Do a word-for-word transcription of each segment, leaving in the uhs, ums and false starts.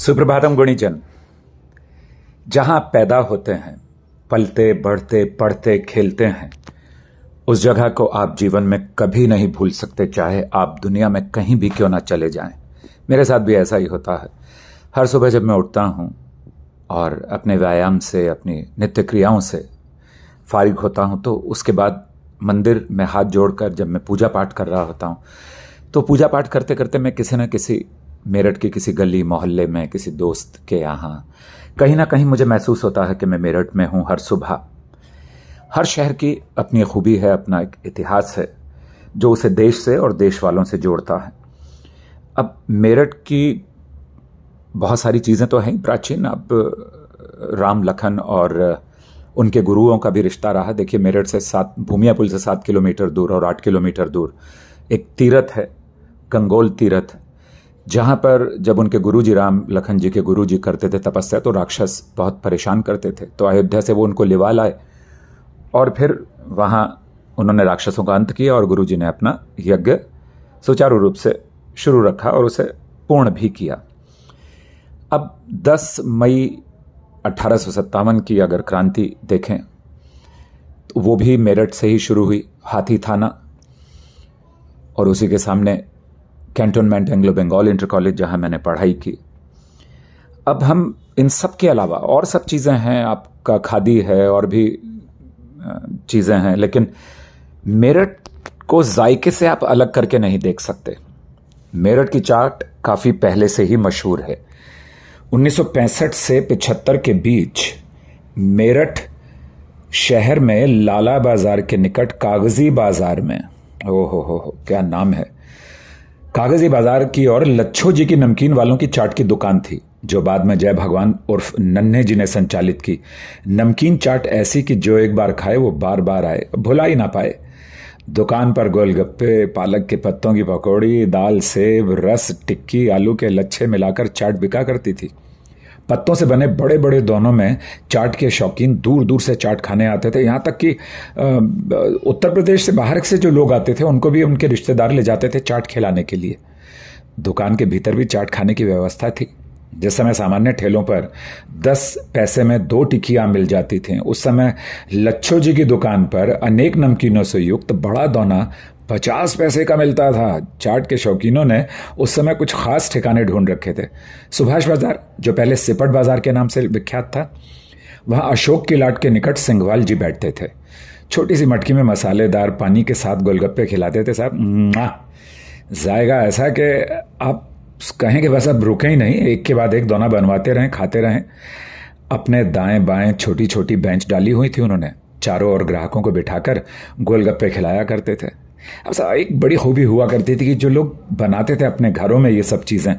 सुप्रभातम गुणीजन। जहां पैदा होते हैं, पलते बढ़ते पढ़ते खेलते हैं, उस जगह को आप जीवन में कभी नहीं भूल सकते, चाहे आप दुनिया में कहीं भी क्यों ना चले जाएं। मेरे साथ भी ऐसा ही होता है। हर सुबह जब मैं उठता हूं और अपने व्यायाम से, अपनी नित्य क्रियाओं से फारिग होता हूं, तो उसके बाद मंदिर में हाथ जोड़कर जब मैं पूजा पाठ कर रहा होता हूँ, तो पूजा पाठ करते करते मैं किसी न किसी मेरठ की किसी गली मोहल्ले में, किसी दोस्त के यहाँ, कहीं ना कहीं मुझे महसूस होता है कि मैं मेरठ में हूँ। हर सुबह हर शहर की अपनी खूबी है, अपना एक इतिहास है जो उसे देश से और देश वालों से जोड़ता है। अब मेरठ की बहुत सारी चीज़ें तो हैं प्राचीन। अब राम लखन और उनके गुरुओं का भी रिश्ता रहा। देखिए, मेरठ से सात भूमिया पुल से सात किलोमीटर दूर और आठ किलोमीटर दूर एक तीर्थ है, गंगोल तीर्थ, जहाँ पर जब उनके गुरुजी राम लखन जी के गुरुजी करते थे तपस्या, तो राक्षस बहुत परेशान करते थे। तो अयोध्या से वो उनको लिवा लाए और फिर वहाँ उन्होंने राक्षसों का अंत किया और गुरुजी ने अपना यज्ञ सुचारू रूप से शुरू रखा और उसे पूर्ण भी किया। अब दस मई अट्ठारह सौ सत्तावन की अगर क्रांति देखें तो वो भी मेरठ से ही शुरू हुई, हाथी थाना और उसी के सामने cantonment Anglo Bengal inter college, जहाँ मैंने पढ़ाई की। अब हम इन सब के अलावा और सब चीज़ें हैं, आपका खादी है और भी चीज़ें हैं, लेकिन मेरठ को जायके से आप अलग करके नहीं देख सकते। मेरठ की चाट काफ़ी पहले से ही मशहूर है। उन्नीस सौ पैंसठ से पचहत्तर के बीच मेरठ शहर में लाला बाजार के निकट कागजी बाजार में, ओ हो हो हो क्या नाम है, कागजी बाजार की और लच्छो जी की नमकीन वालों की चाट की दुकान थी, जो बाद में जयभगवान उर्फ नन्हे जी ने संचालित की। नमकीन चाट ऐसी कि जो एक बार खाए वो बार बार आए, भुला ही ना पाए। दुकान पर गोलगप्पे, पालक के पत्तों की पकौड़ी, दाल सेब, रस, टिक्की, आलू के लच्छे मिलाकर चाट बिका करती थी। पत्तों से बने बड़े बड़े दोनों में चाट के शौकीन दूर दूर से चाट खाने आते थे। यहाँ तक कि उत्तर प्रदेश से बाहर से जो लोग आते थे उनको भी उनके रिश्तेदार ले जाते थे चाट खिलाने के लिए। दुकान के भीतर भी चाट खाने की व्यवस्था थी। जिस समय सामान्य ठेलों पर दस पैसे में दो टिकियाँ मिल जाती थीं, उस समय लच्छो जी की दुकान पर अनेक नमकीनों से युक्त बड़ा दोना पचास पैसे का मिलता था। चाट के शौकीनों ने उस समय कुछ खास ठिकाने ढूंढ रखे थे। सुभाष बाजार, जो पहले सिपट बाजार के नाम से विख्यात था, वहाँ अशोक की लाट के निकट सिंघवाल जी बैठते थे। छोटी सी मटकी में मसालेदार पानी के साथ गोलगप्पे खिलाते थे। साहब, जायका ऐसा कि आप कहें कि बस अब रुके ही नहीं, एक के बाद एक दोना बनवाते रहें, खाते रहें। अपने दाएं बाएं छोटी छोटी बेंच डाली हुई थी उन्होंने, चारों ओर ग्राहकों को बिठाकर गोलगप्पे खिलाया करते थे। अब साहब, एक बड़ी खूबी हुआ करती थी कि जो लोग बनाते थे अपने घरों में ये सब चीज़ें,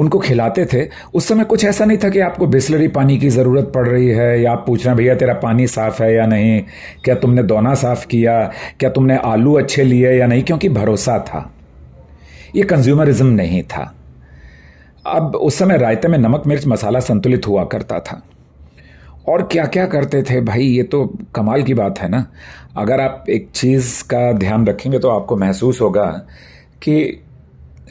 उनको खिलाते थे। उस समय कुछ ऐसा नहीं था कि आपको बिसलरी पानी की ज़रूरत पड़ रही है या आप पूछना भैया तेरा पानी साफ़ है या नहीं, क्या तुमने दोना साफ़ किया, क्या तुमने आलू अच्छे लिए या नहीं, क्योंकि भरोसा था। ये कंज्यूमरिज्म नहीं था। अब उस समय रायते में नमक मिर्च मसाला संतुलित हुआ करता था और क्या क्या करते थे भाई, ये तो कमाल की बात है ना। अगर आप एक चीज़ का ध्यान रखेंगे तो आपको महसूस होगा कि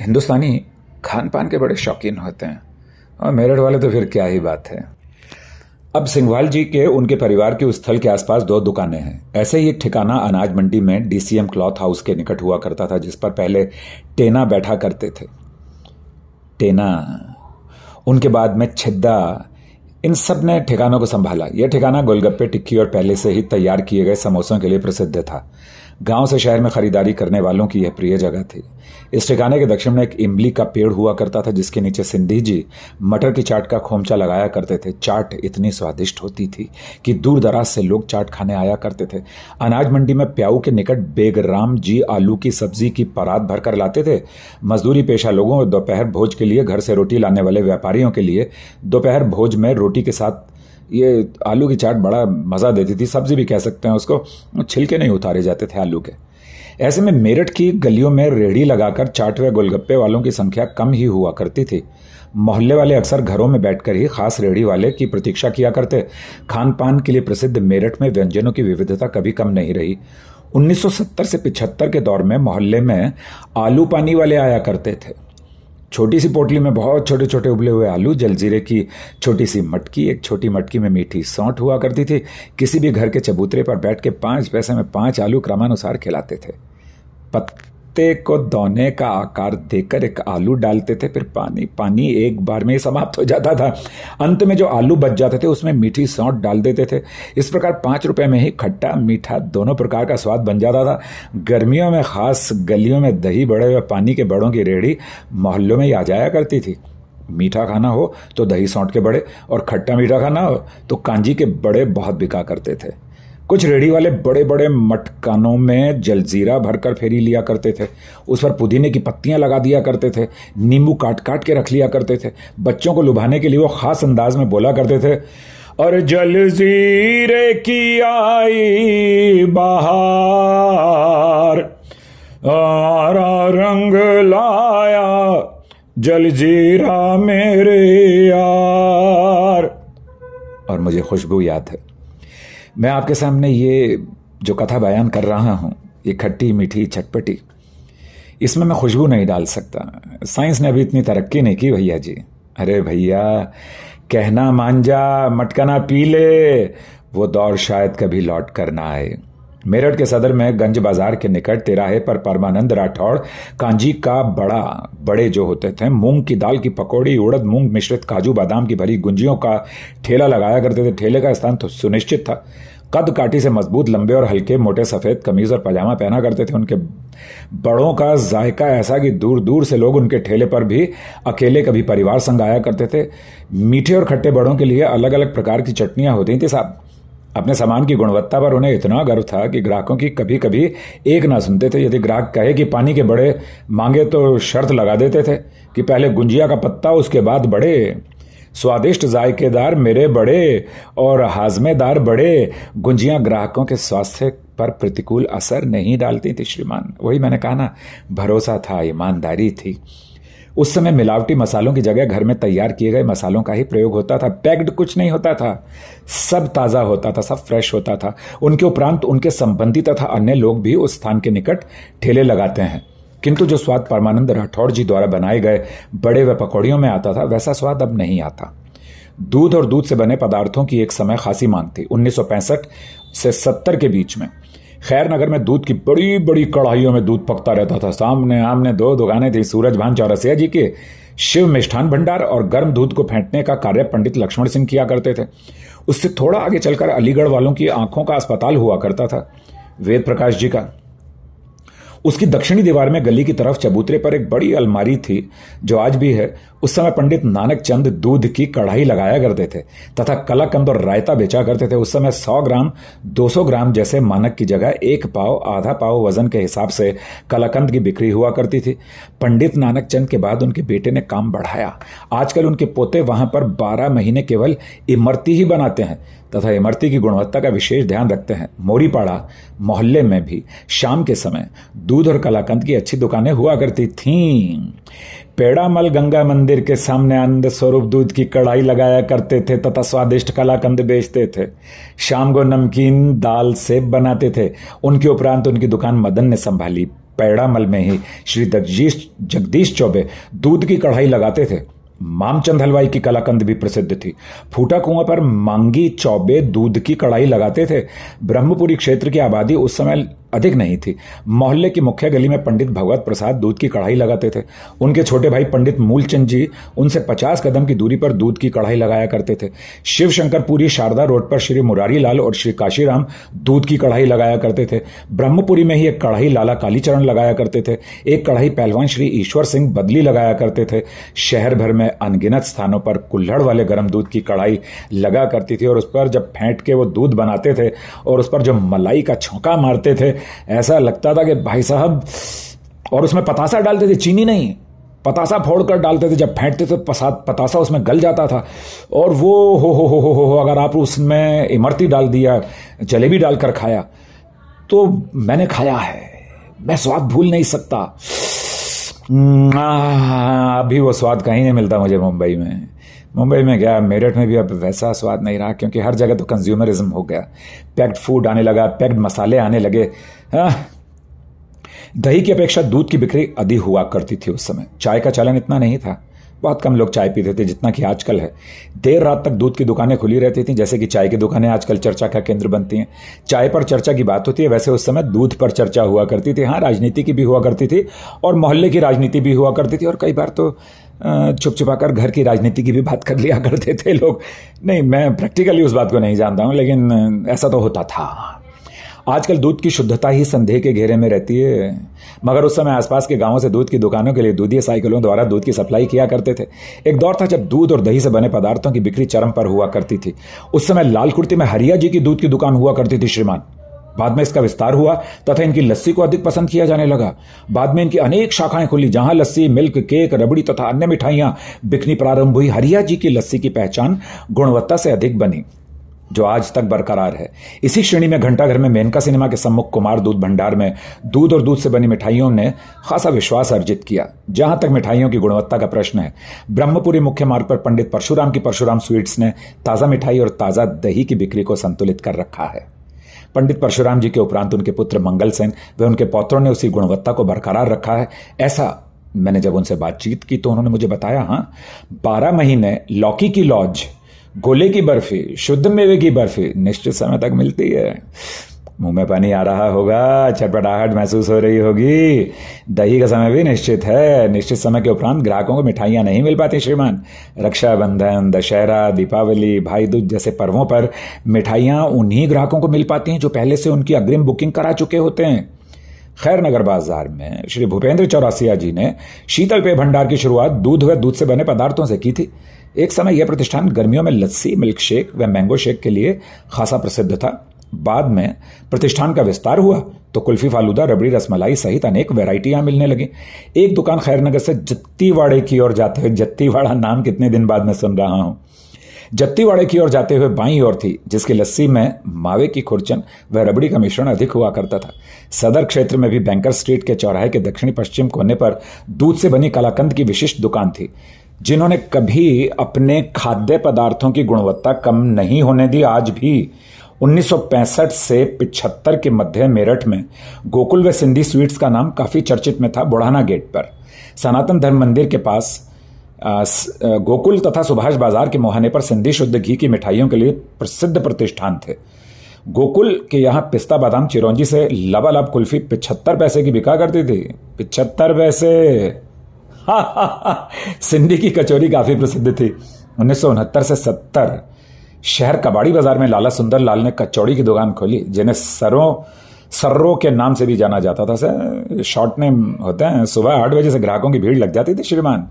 हिंदुस्तानी खान पान के बड़े शौकीन होते हैं, और मेरठ वाले तो फिर क्या ही बात है। अब सिंघवाल जी के उनके परिवार के उस स्थल के आसपास दो दुकानें हैं। ऐसे ही एक ठिकाना अनाज मंडी में डीसीएम क्लॉथ हाउस के निकट हुआ करता था, जिस पर पहले टेना बैठा करते थे। टेना, उनके बाद में छिद्दा, इन सब ने ठिकानों को संभाला। यह ठिकाना गोलगप्पे, टिक्की और पहले से ही तैयार किए गए समोसों के लिए प्रसिद्ध था। गांव से शहर में खरीदारी करने वालों की यह प्रिय जगह थी। इस ठिकाने के दक्षिण में एक इमली का पेड़ हुआ करता था, जिसके नीचे सिंधी जी मटर की चाट का खोमचा लगाया करते थे। चाट इतनी स्वादिष्ट होती थी कि दूर दराज से लोग चाट खाने आया करते थे। अनाज मंडी में प्याऊ के निकट बेगराम जी आलू की सब्जी की परात भरकर लाते थे। मजदूरी पेशा लोगों और दोपहर भोज के लिए घर से रोटी लाने वाले व्यापारियों के लिए दोपहर भोज में रोटी के साथ ये आलू की चाट बड़ा मज़ा देती थी। सब्जी भी कह सकते हैं उसको, छिलके नहीं उतारे जाते थे आलू के। ऐसे में मेरठ की गलियों में रेहड़ी लगाकर चाट व गोलगप्पे वालों की संख्या कम ही हुआ करती थी। मोहल्ले वाले अक्सर घरों में बैठकर ही खास रेहड़ी वाले की प्रतीक्षा किया करते। खान पान के लिए प्रसिद्ध मेरठ में व्यंजनों की विविधता कभी कम नहीं रही। उन्नीस सौ सत्तर से पचहत्तर के दौर में मोहल्ले में आलू पानी वाले आया करते थे। छोटी सी पोटली में बहुत छोटे छोटे उबले हुए आलू, जलजीरे की छोटी सी मटकी, एक छोटी मटकी में मीठी सौंठ हुआ करती थी। किसी भी घर के चबूतरे पर बैठ के पाँच पैसे में पाँच आलू क्रमानुसार खिलाते थे। पत्ते को दौने का आकार देकर एक आलू डालते थे, फिर पानी पानी एक बार में ही समाप्त हो जाता था। अंत में जो आलू बच जाते थे उसमें मीठी सौंठ डाल देते थे। इस प्रकार पाँच रुपये में ही खट्टा मीठा दोनों प्रकार का स्वाद बन जाता था। गर्मियों में खास गलियों में दही बड़े हुए पानी के बड़ों की रेहड़ी मोहल्लों में ही आ जाया करती थी। मीठा खाना हो तो दही सौंठ के बड़े और खट्टा मीठा खाना हो तो कांजी के बड़े बहुत बिका करते थे। कुछ रेडी वाले बड़े बड़े मटकानों में जलजीरा भरकर फेरी लिया करते थे, उस पर पुदीने की पत्तियां लगा दिया करते थे, नींबू काट काट के रख लिया करते थे। बच्चों को लुभाने के लिए वो खास अंदाज में बोला करते थे, और जलजीरे की आई बहार, आरा रंग लाया जलजीरा मेरे यार। और मुझे खुशबू याद है। मैं आपके सामने ये जो कथा बयान कर रहा हूँ, ये खट्टी मीठी चटपटी, इसमें मैं खुशबू नहीं डाल सकता। साइंस ने अभी इतनी तरक्की नहीं की भैया जी। अरे भैया, कहना मान जा, मटकना पी ले, वो दौर शायद कभी लौट कर ना आए। मेरठ के सदर में गंज बाजार के निकट तिराहे पर परमानंद राठौड़ कांजी का बड़ा बड़े जो होते थे, मूंग की दाल की पकौड़ी, उड़द मूंग मिश्रित काजू बादाम की भरी गुंजियों का ठेला लगाया करते थे। ठेले का स्थान तो सुनिश्चित था। कद काठी से मजबूत, लंबे और हल्के, मोटे सफेद कमीज और पजामा पहना करते थे। उनके बड़ों का जायका ऐसा कि दूर दूर से लोग उनके ठेले पर भी अकेले कभी परिवार संग आया करते थे। मीठे और खट्टे बड़ों के लिए अलग अलग प्रकार की चटनियां होती थी साहब। अपने सामान की गुणवत्ता पर उन्हें इतना गर्व था कि ग्राहकों की कभी कभी एक ना सुनते थे। यदि ग्राहक कहे कि पानी के बड़े मांगे तो शर्त लगा देते थे कि पहले गुंजिया का पत्ता, उसके बाद बड़े, स्वादिष्ट जायकेदार मेरे बड़े और हाजमेदार बड़े। गुंजिया ग्राहकों के स्वास्थ्य पर प्रतिकूल असर नहीं डालती थी श्रीमान। वही मैंने कहा ना, भरोसा था, ईमानदारी थी। उस समय मिलावटी मसालों की जगह घर में तैयार किए गए मसालों का ही प्रयोग होता था। पैक्ड कुछ नहीं होता था, सब ताज़ा होता था, सब फ्रेश होता था। उनके उपरांत उनके संबंधी तथा अन्य लोग भी उस स्थान के निकट ठेले लगाते हैं, किंतु जो स्वाद परमानंद राठौड़ जी द्वारा बनाए गए बड़े व पकौड़ियों में आता था वैसा स्वाद अब नहीं आता। दूध और दूध से बने पदार्थों की एक समय खासी मांग थी। उन्नीस सौ पैंसठ से सत्तर के बीच में खैरनगर में दूध की बड़ी बड़ी कढ़ाइयों में दूध पकता रहता था। सामने आमने दो दुकानें थी, सूरज भान चौरसिया जी के शिव मिष्ठान भंडार, और गर्म दूध को फेंटने का कार्य पंडित लक्ष्मण सिंह किया करते थे। उससे थोड़ा आगे चलकर अलीगढ़ वालों की आंखों का अस्पताल हुआ करता था, वेद प्रकाश जी का। उसकी दक्षिणी दीवार में गली की तरफ चबूतरे पर एक बड़ी अलमारी थी जो आज भी है। उस समय पंडित नानक चंद दूध की कढ़ाई लगाया करते थे तथा कलाकंद और रायता बेचा करते थे। उस समय सौ ग्राम दो सौ ग्राम जैसे मानक की जगह एक पाव आधा पाव वजन के हिसाब से कलाकंद की बिक्री हुआ करती थी। पंडित नानक चंद के बाद उनके बेटे ने काम बढ़ाया। आजकल उनके पोते वहां पर बारह महीने केवल इमरती ही बनाते हैं तथा इमरती की गुणवत्ता का विशेष ध्यान रखते हैं। मोरीपाड़ा मोहल्ले में भी शाम के समय दूध और कलाकंद की अच्छी दुकानें हुआ करती थीं। पेड़ामल गंगा मंदिर के सामने आनंद स्वरूप दूध की कढ़ाई लगाया करते थे तथा स्वादिष्ट कलाकंद बेचते थे। शाम को नमकीन दाल सेब बनाते थे। उनके उपरांत उनकी दुकान मदन ने संभाली। पेड़ामल में ही श्री जगदीश जगदीश चौबे दूध की कढ़ाई लगाते थे। मामचंद हलवाई की कलाकंद भी प्रसिद्ध थी। फूटा कुआं पर मांगी चौबे दूध की कढ़ाई लगाते थे। ब्रह्मपुरी क्षेत्र की आबादी उस समय अधिक नहीं थी। मोहल्ले की मुख्य गली में पंडित भगवत प्रसाद दूध की कढ़ाई लगाते थे। उनके छोटे भाई पंडित मूलचंद जी उनसे पचास कदम की दूरी पर दूध की कढ़ाई लगाया करते थे। शिव शंकरपुरी शारदा रोड पर श्री मुरारी लाल और श्री काशीराम दूध की कढ़ाई लगाया करते थे। ब्रह्मपुरी में ही एक कढ़ाई लाला कालीचरण लगाया करते थे। एक कढ़ाई पहलवान श्री ईश्वर सिंह बदली लगाया करते थे। शहर भर में अनगिनत स्थानों पर कुल्हड़ वाले गर्म दूध की कढ़ाई लगा करती थी और उस पर जब फेंट के वो दूध बनाते थे और उस पर जो मलाई का छौंका मारते थे, ऐसा लगता था कि भाई साहब। और उसमें पतासा डालते थे, चीनी नहीं, पतासा फोड़कर डालते थे। जब फेंटते थे पतासा उसमें गल जाता था और वो हो हो हो हो हो अगर आप उसमें इमरती डाल दिया, जलेबी डालकर खाया तो मैंने खाया है, मैं स्वाद भूल नहीं सकता। अभी वो स्वाद कहीं नहीं मिलता मुझे मुंबई में। मुंबई में गया, मेरठ में भी अब वैसा स्वाद नहीं रहा, क्योंकि हर जगह तो कंज्यूमरिज्म हो गया। पैक्ड फूड आने लगा, पैक्ड मसाले आने लगे। दही की अपेक्षा दूध की बिक्री अधिक हुआ करती थी उस समय। चाय का चलन इतना नहीं था, बहुत कम लोग चाय पीते थे जितना कि आजकल है। देर रात तक दूध की दुकानें खुली रहती थीं, जैसे कि चाय की दुकानें आजकल चर्चा का केंद्र बनती हैं। चाय पर चर्चा की बात होती है, वैसे उस समय दूध पर चर्चा हुआ करती थी। हाँ, राजनीति की भी हुआ करती थी और मोहल्ले की राजनीति भी हुआ करती थी, और कई बार तो छुप छुपा कर घर की राजनीति की भी बात कर लिया करते थे लोग। नहीं, मैं प्रैक्टिकली उस बात को नहीं जानता हूँ, लेकिन ऐसा तो होता था। आजकल दूध की शुद्धता ही संदेह के घेरे में रहती है, मगर उस समय आसपास के गांवों से दूध की दुकानों के लिए दूधीय साइकिलों द्वारा दूध की सप्लाई किया करते थे। एक दौर था जब दूध और दही से बने पदार्थों की बिक्री चरम पर हुआ करती थी। उस समय लाल कुर्ती में हरिया जी की दूध की दुकान हुआ करती थी श्रीमान। बाद में इसका विस्तार हुआ तथा इनकी लस्सी को अधिक पसंद किया जाने लगा। बाद में इनकी अनेक शाखाएं खुली, जहां लस्सी, मिल्क केक, रबड़ी तथा अन्य मिठाइयां बिकनी प्रारंभ हुई। हरिया जी की लस्सी की पहचान गुणवत्ता से अधिक बनी, जो आज तक बरकरार है। इसी श्रेणी में घंटाघर में मेनका सिनेमा के सम्मुख कुमार दूध भंडार में दूध और दूध से बनी मिठाइयों ने खासा विश्वास अर्जित किया। जहां तक मिठाइयों की गुणवत्ता का प्रश्न है, ब्रह्मपुरी मुख्य मार्ग पर पंडित परशुराम की परशुराम स्वीट्स ने ताज़ा मिठाई और ताज़ा दही की बिक्री को संतुलित कर रखा है। पंडित परशुराम जी के उपरांत उनके पुत्र मंगल सेन व उनके पौत्रों ने उसी गुणवत्ता को बरकरार रखा है, ऐसा मैंने जब उनसे बातचीत की तो उन्होंने मुझे बताया। हाँ, बारह महीने लौकी की लॉज, गोले की बर्फी, शुद्ध मेवे की बर्फी निश्चित समय तक मिलती है। मुंह में पानी आ रहा होगा, चटपटाहट महसूस हो रही होगी। दही का समय भी निश्चित है, निश्चित समय के उपरांत ग्राहकों को मिठाइयां नहीं मिल पाती श्रीमान। रक्षाबंधन, दशहरा, दीपावली, भाई दूज जैसे पर्वों पर मिठाइयां उन्हीं ग्राहकों को मिल पाती हैं जो पहले से उनकी अग्रिम बुकिंग करा चुके होते हैं। खैर नगर बाजार में श्री भूपेंद्र चौरासिया जी ने शीतल पेय भंडार की शुरुआत दूध व दूध से बने पदार्थों से की थी। एक समय यह प्रतिष्ठान गर्मियों में लस्सी, मिल्क शेक व मैंगो शेक के लिए खासा प्रसिद्ध था। बाद में प्रतिष्ठान का विस्तार हुआ तो कुल्फी, फालूदा, रबड़ी, रसमलाई सहित अनेक वैरायटियां मिलने लगी। एक दुकान खैरनगर से जत्तीवाड़े की ओर जाते हुए, जत्तीवाड़ा नाम कितने दिन बाद में सुन रहा हूँ, जत्तीवाड़े की ओर जाते हुए बाईं ओर थी, जिसकी लस्सी में मावे की खुरचन व रबड़ी का मिश्रण अधिक हुआ करता था। सदर क्षेत्र में भी बैंकर स्ट्रीट के चौराहे के दक्षिणी पश्चिम कोने पर दूध से बनी कलाकंद की विशिष्ट दुकान थी, जिन्होंने कभी अपने खाद्य पदार्थों की गुणवत्ता कम नहीं होने दी। आज भी उन्नीस सौ पैंसठ से पचहत्तर के मध्य मेरठ में गोकुल व सिंधी स्वीट्स का नाम काफी चर्चित में था। बुढ़ाना गेट पर सनातन धर्म मंदिर के पास गोकुल तथा सुभाष बाजार के मुहाने पर सिंधी शुद्ध घी की मिठाइयों के लिए प्रसिद्ध प्रतिष्ठान थे। गोकुल के यहाँ पिस्ता, बादाम, चिरौंजी से लबालब कुल्फी पचहत्तर पैसे की बिका करती थी। पचहत्तर पैसे। सिंधी की कचौरी काफी प्रसिद्ध थी। उन्नीस सौ उनहत्तर से सत्तर शहर कबाड़ी बाजार में लाला सुंदर लाल ने कचौड़ी की दुकान खोली, जिन्हें सरों सर्रों के नाम से भी जाना जाता था। सर शॉर्ट नेम होते हैं। सुबह आठ बजे से ग्राहकों की भीड़ लग जाती थी श्रीमान।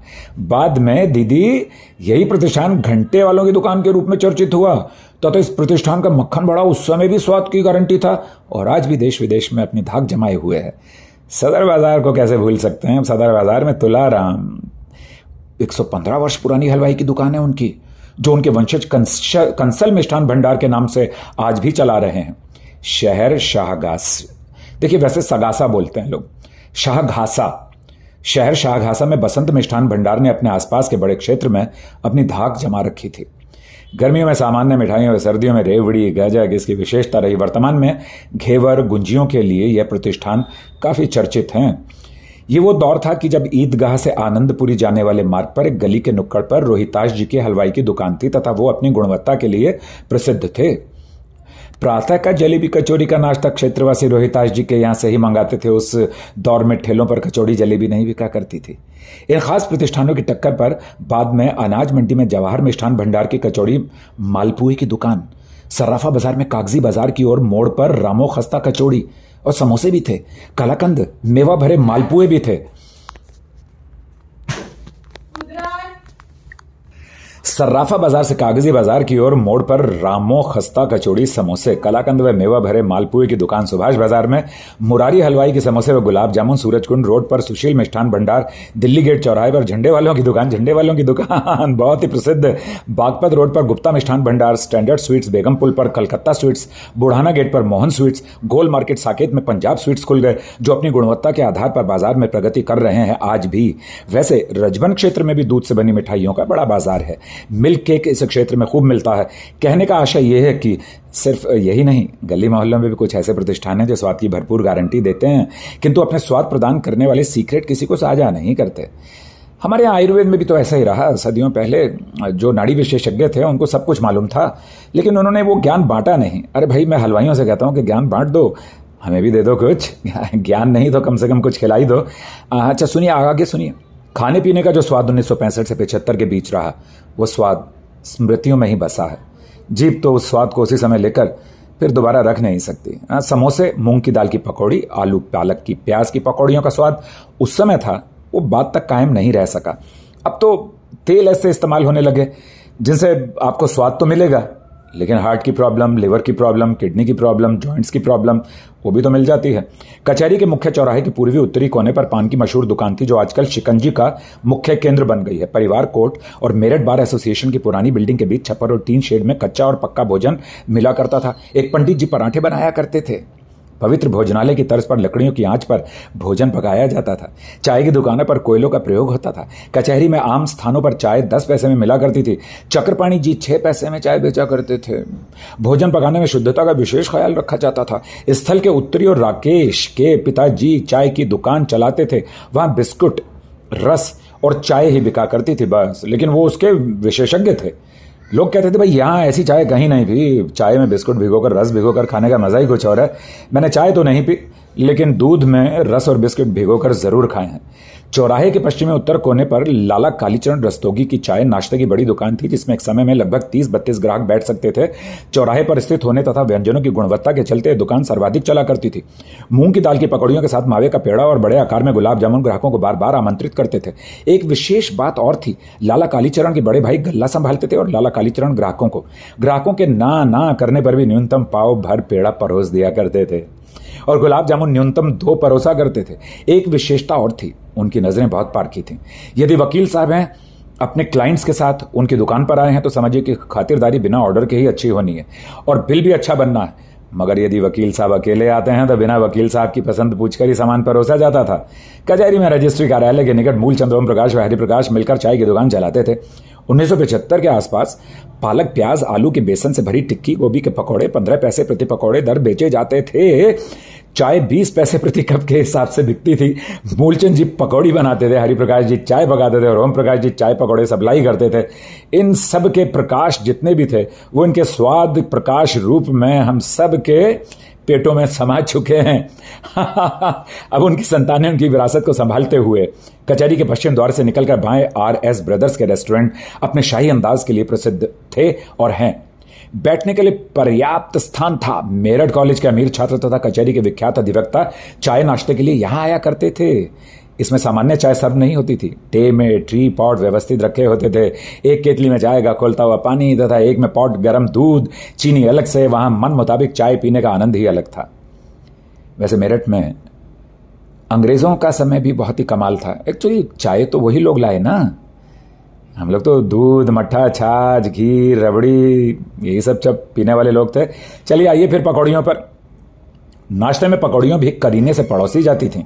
बाद में दीदी यही प्रतिष्ठान घंटे वालों की दुकान के रूप में चर्चित हुआ, तो, तो इस प्रतिष्ठान का मक्खन बड़ा उस समय भी स्वाद की गारंटी था और आज भी देश विदेश में अपनी धाक जमाए हुए है। सदर बाजार को कैसे भूल सकते हैं। सदर बाजार में तुलाराम, एक सौ पंद्रह वर्ष पुरानी हलवाई की दुकान है उनकी, जो उनके वंशज कंसल मिष्ठान भंडार के नाम से आज भी चला रहे हैं। शहर शाहगास, देखिए वैसे सगासा बोलते हैं लोग, शाहघासा। शहर शाहघासा में बसंत मिष्ठान भंडार ने अपने आसपास के बड़े क्षेत्र में अपनी धाक जमा रखी थी। गर्मियों में सामान्य मिठाइयों और सर्दियों में रेवड़ी, गजक इसकी विशेषता रही। वर्तमान में घेवर, गुंजियों के लिए यह प्रतिष्ठान काफी चर्चित हैं। ये वो दौर था कि जब ईदगाह से आनंदपुरी जाने वाले मार्ग पर एक गली के नुक्कड़ पर रोहिताश जी की हलवाई की दुकान थी तथा वो अपनी गुणवत्ता के लिए प्रसिद्ध थे। प्रातः का जलेबी कचौरी का नाश्ता क्षेत्रवासी रोहिताश जी के यहाँ से ही मंगाते थे। उस दौर में ठेलों पर कचौड़ी जलेबी नहीं बिका करती थी। इन खास प्रतिष्ठानों की टक्कर पर बाद में अनाज मंडी में जवाहर मिष्ठान भंडार की कचौड़ी, मालपुए की दुकान, सर्राफा बाजार में कागजी बाजार की ओर मोड़ पर रामो खस्ता कचौड़ी और समोसे भी थे। कलाकंद, मेवा भरे मालपुए भी थे। सर्राफा बाजार से कागजी बाजार की ओर मोड़ पर रामो खस्ता कचौड़ी, समोसे, कलाकंद व मेवा भरे मालपुए की दुकान। सुभाष बाजार में मुरारी हलवाई के समोसे व गुलाब जामुन। सूरजकुंड रोड पर सुशील मिष्ठान भंडार। दिल्ली गेट चौराहे पर झंडे वालों की दुकान, झंडे वालों की दुकान बहुत ही प्रसिद्ध। बागपत रोड पर गुप्ता मिष्ठान भंडार। स्टैंडर्ड स्वीट्स बेगम पुल पर, कलकत्ता स्वीट्स बुढ़ाना गेट पर, मोहन स्वीट्स। गोल मार्केट साकेत में पंजाब स्वीट्स खुल गए, जो अपनी गुणवत्ता के आधार पर बाजार में प्रगति कर रहे हैं आज भी। वैसे रजबन क्षेत्र में भी दूध से बनी मिठाइयों का बड़ा बाजार है। मिल्क केक इस क्षेत्र में खूब मिलता है। कहने का आशय यह है कि सिर्फ यही नहीं, गली मोहल्लों में भी कुछ ऐसे प्रतिष्ठान हैं जो स्वाद की भरपूर गारंटी देते हैं, किंतु अपने स्वाद प्रदान करने वाले सीक्रेट किसी को साझा नहीं करते। हमारे यहाँ आयुर्वेद में भी तो ऐसा ही रहा। सदियों पहले जो नाड़ी विशेषज्ञ थे उनको सब कुछ मालूम था, लेकिन उन्होंने वो ज्ञान बांटा नहीं। अरे भाई, मैं हलवाइयों से कहता हूँ कि ज्ञान बांट दो, हमें भी दे दो कुछ, ज्ञान नहीं तो कम से कम कुछ खिलाई दो। अच्छा सुनिए, आगे सुनिए। खाने पीने का जो स्वाद उन्नीस सौ पैंसठ से पचहत्तर के बीच रहा, वो स्वाद स्मृतियों में ही बसा है। जीभ तो उस स्वाद को उसी समय लेकर फिर दोबारा रख नहीं सकती। आ, समोसे, मूंग की दाल की पकौड़ी, आलू पालक की प्याज की पकौड़ियों का स्वाद उस समय था, वो बात तक कायम नहीं रह सका। अब तो तेल ऐसे इस्तेमाल होने लगे जिनसे आपको स्वाद तो मिलेगा, लेकिन हार्ट की प्रॉब्लम, लिवर की प्रॉब्लम, किडनी की प्रॉब्लम, जॉइंट्स की प्रॉब्लम, वो भी तो मिल जाती है। कचहरी के मुख्य चौराहे के पूर्वी उत्तरी कोने पर पान की मशहूर दुकान थी, जो आजकल शिकंजी का मुख्य केंद्र बन गई है। परिवार कोर्ट और मेरठ बार एसोसिएशन की पुरानी बिल्डिंग के बीच छप्पर और तीन शेड में कच्चा और पक्का भोजन मिला करता था। एक पंडित जी पराठे बनाया करते थे। पवित्र भोजनालय की तर्ज पर लकड़ियों की आंच पर भोजन पकाया जाता था। चाय की दुकानों पर कोयलों का प्रयोग होता था। कचहरी में आम स्थानों पर चाय दस पैसे में मिला करती थी। चक्रपाणी जी छह पैसे में चाय बेचा करते थे। भोजन पकाने में शुद्धता का विशेष ख्याल रखा जाता था। स्थल के उत्तरी और राकेश के पिताजी चाय की दुकान चलाते थे। वहां बिस्कुट, रस और चाय ही बिका करती थी, बस। लेकिन वो उसके विशेषज्ञ थे। लोग कहते थे, भाई यहाँ ऐसी चाय कहीं नहीं पी, चाय में बिस्कुट भिगोकर रस भिगोकर खाने का मजा ही कुछ और है। मैंने चाय तो नहीं पी, लेकिन दूध में रस और बिस्कुट भिगोकर जरूर खाए हैं। चौराहे के पश्चिमी उत्तर कोने पर लाला कालीचरण रस्तोगी की चाय नाश्ते की बड़ी दुकान थी, जिसमें एक समय में लगभग तीस बत्तीस ग्राहक बैठ सकते थे। चौराहे पर स्थित होने तथा व्यंजनों की गुणवत्ता के चलते दुकान सर्वाधिक चला करती थी। मूंग की दाल की पकौड़ियों के साथ मावे का पेड़ा और बड़े आकार में गुलाब जामुन ग्राहकों को बार बार आमंत्रित करते थे। एक विशेष बात और थी, लाला कालीचरण के बड़े भाई गल्ला संभालते थे और लाला कालीचरण ग्राहकों को ग्राहकों के ना ना करने पर भी न्यूनतम पाव भर पेड़ा परोस दिया करते थे और गुलाब जामुन न्यूनतम दो परोसा करते थे। एक विशेषता और थी, उनकी नजरें बहुत पारखी थीं। यदि वकील साहब हैं, अपने क्लाइंट्स के साथ उनकी दुकान पर आए हैं, तो समझिए कि खातिरदारी बिना ऑर्डर के ही अच्छी होनी है और बिल भी अच्छा बनना है। मगर यदि वकील साहब अकेले आते हैं तो बिना वकील साहब की पसंद पूछकर ही सामान परोसा जाता था। कचहरी में रजिस्ट्री कार्यालय के निकट मूल चंद्रम प्रकाश व हरि प्रकाश मिलकर चाय की दुकान चलाते थे। उन्नीस सौ पचहत्तर के आसपास पालक, प्याज, आलू के बेसन से भरी टिक्की, गोभी के पकौड़े पंद्रह पैसे प्रति पकौड़े दर बेचे जाते थे। चाय बीस पैसे प्रति कप के हिसाब से बिकती थी। मूलचंद जी पकौड़ी बनाते थे, हरिप्रकाश जी चाय पकाते थे और ओम प्रकाश जी चाय पकौड़े सप्लाई करते थे। इन सब के प्रकाश जितने भी थे, वो इनके स्वाद प्रकाश रूप में हम सब के पेटों में समा चुके हैं। अब उनकी संतानें उनकी विरासत को संभालते हुए कचहरी के पश्चिम द्वार से निकलकर बाएं आर एस ब्रदर्स के रेस्टोरेंट अपने शाही अंदाज के लिए प्रसिद्ध थे और हैं। बैठने के लिए पर्याप्त स्थान था। मेरठ कॉलेज के अमीर छात्र तथा कचहरी के विख्यात अधिवक्ता चाय नाश्ते के लिए यहाँ आया करते थे। इसमें सामान्य चाय सर्व नहीं होती थी। टे में ट्री पॉट व्यवस्थित रखे होते थे। एक केतली में चाय का खोलता हुआ पानी तथा एक में पॉट गरम दूध, चीनी अलग से। वहां मन मुताबिक चाय पीने का आनंद ही अलग था। वैसे मेरठ में अंग्रेजों का समय भी बहुत ही कमाल था। एक्चुअली चाय तो वही लोग लाए ना, हम लोग तो दूध, मट्ठा, छाछ, घी, रबड़ी, यही सब सब पीने वाले लोग थे। चलिए आइए फिर पकौड़ियों पर। नाश्ते में पकौड़ियों भी करीने से पड़ोसी जाती थीं।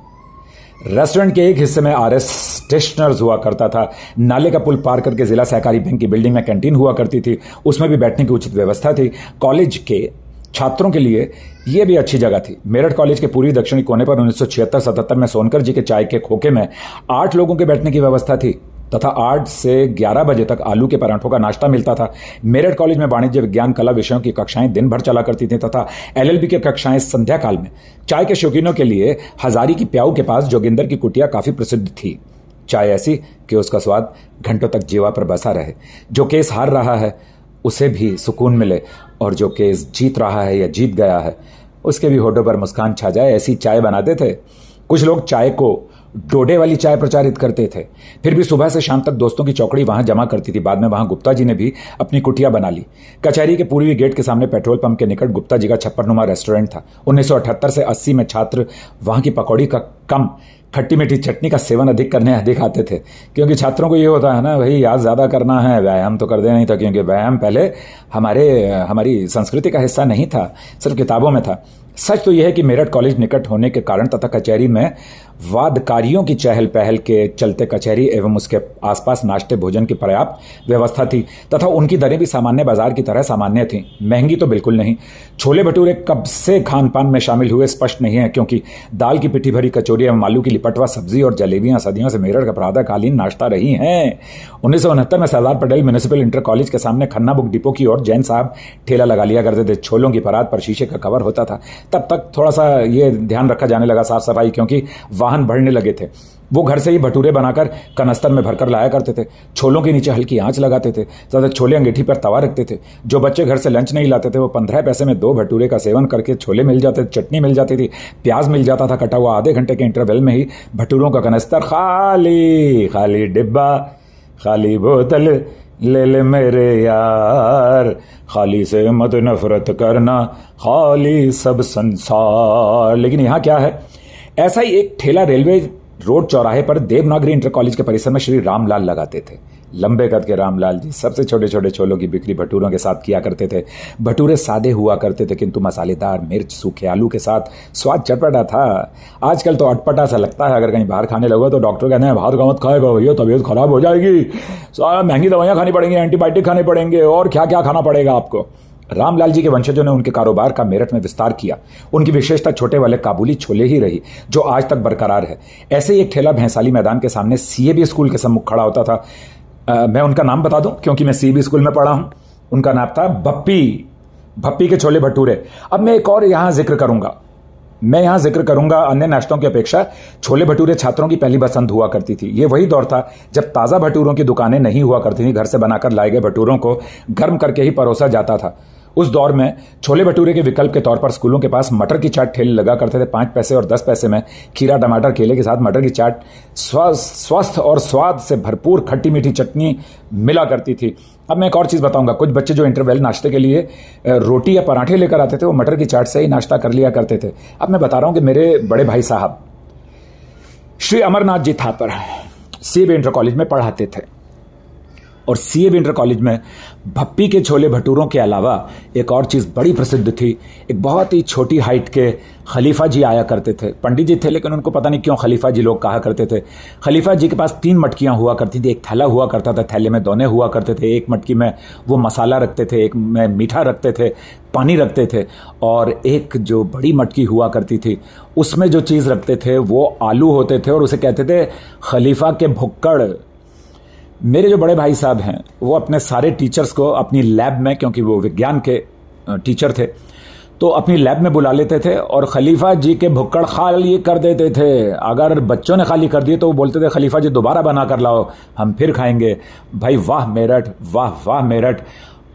रेस्टोरेंट के एक हिस्से में आर एस स्टेशनर्स हुआ करता था। नाले का पुल पार करके जिला सहकारी बैंक की बिल्डिंग में कैंटीन हुआ करती थी। उसमें भी बैठने की उचित व्यवस्था थी। कॉलेज के छात्रों के लिए यह भी अच्छी जगह थी। मेरठ कॉलेज के पूर्वी दक्षिणी कोने पर उन्नीस सौ छिहत्तर सतहत्तर में सोनकर जी के चाय के खोखे में आठ लोगों के बैठने की व्यवस्था थी तथा आठ से ग्यारह बजे तक आलू के पराठों का नाश्ता मिलता था। मेरठ कॉलेज में वाणिज्य, विज्ञान, कला विषयों की कक्षाएं दिन भर चला करती थीं तथा एलएलबी की कक्षाएं संध्या काल में। चाय के शौकीनों के लिए हजारी की प्याऊ के पास जोगिंदर की कुटिया काफी प्रसिद्ध थी। चाय ऐसी कि उसका स्वाद घंटों तक जीवा पर बसा रहे। जो केस हार रहा है उसे भी सुकून मिले और जो केस जीत रहा है या जीत गया है उसके भी होठों पर मुस्कान छा जाए, ऐसी चाय बनाते थे। कुछ लोग चाय को डोडे वाली चाय प्रचारित करते थे। फिर भी सुबह से शाम तक दोस्तों की चौकड़ी वहां जमा करती थी। बाद में वहां गुप्ता जी ने भी अपनी कुटिया बना ली। कचहरी के पूर्वी गेट के सामने पेट्रोल पंप के निकट गुप्ता जी का छप्परनुमा रेस्टोरेंट था। उन्नीस सौ अठहत्तर से अस्सी में छात्र वहां की पकौड़ी का कम, खट्टी मीठी चटनी का सेवन अधिक करने अधिक आते थे, क्योंकि छात्रों को ये होता है ना, भाई याद ज्यादा करना है, व्यायाम तो कर दे नहीं था, क्योंकि व्यायाम पहले हमारे हमारी संस्कृति का हिस्सा नहीं था, सिर्फ किताबों में था। सच तो यह है कि मेरठ कॉलेज निकट होने के कारण तथा कचहरी में वादकारियों की चहल पहल के चलते कचहरी एवं उसके आसपास नाश्ते भोजन की पर्याप्त व्यवस्था थी तथा उनकी दरें भी सामान्य बाजार की तरह सामान्य थीं, महंगी तो बिल्कुल नहीं। छोले भटूरे कब से खान पान में शामिल हुए स्पष्ट नहीं है, क्योंकि दाल की पिट्ठी भरी कचौरी एवं आलू की लिपटवा सब्जी और जलेबियां सदियों से मेरठ का प्रातःकालीन नाश्ता रही हैं। उन्नीस सौ उनहत्तर में Sardar Patel municipal inter college के सामने खन्ना बुक डिपो की ओर जैन साहब ठेला लगा लिया करते थे। छोलों की परात पर शीशे का कवर होता था। तब तक थोड़ा सा ये ध्यान रखा जाने लगा साफ सफाई, क्योंकि वाहन बढ़ने लगे थे। वो घर से ही भटूरे बनाकर कनस्तर में भरकर लाया करते थे। छोलों के नीचे हल्की आंच लगाते थे तथा छोले अंगीठी पर तवा रखते थे। जो बच्चे घर से लंच नहीं लाते थे वो पंद्रह पैसे में दो भटूरे का सेवन करके छोले मिल जाते थे, चटनी मिल जाती थी, प्याज मिल जाता था कटा हुआ। आधे घंटे के इंटरवल में ही भटूरों का कनस्तर खाली, खाली डिब्बा, खाली बोतल, ले ले मेरे यार, खाली से मत नफरत करना, खाली सब संसार। लेकिन यहाँ क्या है, ऐसा ही एक ठेला रेलवे रोड चौराहे पर देवनागरी इंटर कॉलेज के परिसर में श्री रामलाल लगाते थे। लंबे कद के रामलाल जी सबसे छोटे छोटे छोलों की बिक्री भटूरों के साथ किया करते थे। भटूरे सादे हुआ करते थे किंतु मसालेदार मिर्च सूखे आलू के साथ स्वाद चटपटा था। आजकल तो अटपटा सा लगता है। अगर कहीं बाहर खाने लगो तो डॉक्टर कहते हैं बाहर का मत खाएगा भैया, तबीयत खराब हो जाएगी, सारा महंगी दवाइयाँ खानी पड़ेंगी, एंटीबायोटिक खाने पड़ेंगे और क्या क्या खाना पड़ेगा आपको। रामलाल जी के वंशजों ने उनके कारोबार का मेरठ में विस्तार किया। उनकी विशेषता छोटे वाले काबुली छोले ही रही जो आज तक बरकरार है। ऐसे ही एक ठेला भैंसाली मैदान के सामने सीएबी स्कूल के सम्मुख खड़ा होता था। आ, मैं उनका नाम बता दूं क्योंकि मैं सीएबी स्कूल में पढ़ा हूं। उनका नाम था बप्पी, बप्पी के छोले भटूरे। अब मैं एक और यहां जिक्र करूंगा, मैं यहाँ जिक्र करूंगा अन्य नाश्तों की अपेक्षा छोले भटूरे छात्रों की पहली पसंद हुआ करती थी। ये वही दौर था जब ताज़ा भटूरों की दुकानें नहीं हुआ करती थी। घर से बनाकर लाए गए भटूरों को गर्म करके ही परोसा जाता था। उस दौर में छोले भटूरे के विकल्प के तौर पर स्कूलों के पास मटर की चाट ठेले लगा करते थे। पाँच पैसे और दस पैसे में खीरा टमाटर केले के साथ मटर की चाट स्वस्थ और स्वाद से भरपूर खट्टी मीठी चटनी मिला करती थी। अब मैं एक और चीज़ बताऊंगा, कुछ बच्चे जो इंटरवेल नाश्ते के लिए रोटी या पराठे लेकर आते थे वो मटर की चाट से ही नाश्ता कर लिया करते थे। अब मैं बता रहा हूँ कि मेरे बड़े भाई साहब Shri Amarnath ji Thapar CAB inter college में पढ़ाते थे और सीएबी इंटर कॉलेज में भप्पी के छोले भटूरों के अलावा एक और चीज़ बड़ी प्रसिद्ध थी। एक बहुत ही छोटी हाइट के खलीफा जी आया करते थे। पंडित जी थे लेकिन उनको पता नहीं क्यों खलीफा जी लोग कहा करते थे। खलीफा जी के पास तीन मटकियां हुआ करती थी। एक थैला हुआ करता था, थैले में दोने हुआ करते थे। एक मटकी में वो मसाला रखते थे, एक में मीठा रखते थे, पानी रखते थे और एक जो बड़ी मटकी हुआ करती थी उसमें जो चीज़ रखते थे वो आलू होते थे और उसे कहते थे खलीफा के भुक्कड़। मेरे जो बड़े भाई साहब हैं वो अपने सारे टीचर्स को अपनी लैब में, क्योंकि वो विज्ञान के टीचर थे, तो अपनी लैब में बुला लेते थे और खलीफा जी के भुक्कड़ खाली कर देते थे। अगर बच्चों ने खाली कर दिए तो वो बोलते थे खलीफा जी दोबारा बना कर लाओ, हम फिर खाएंगे। भाई वाह मेरठ, वाह वाह मेरठ।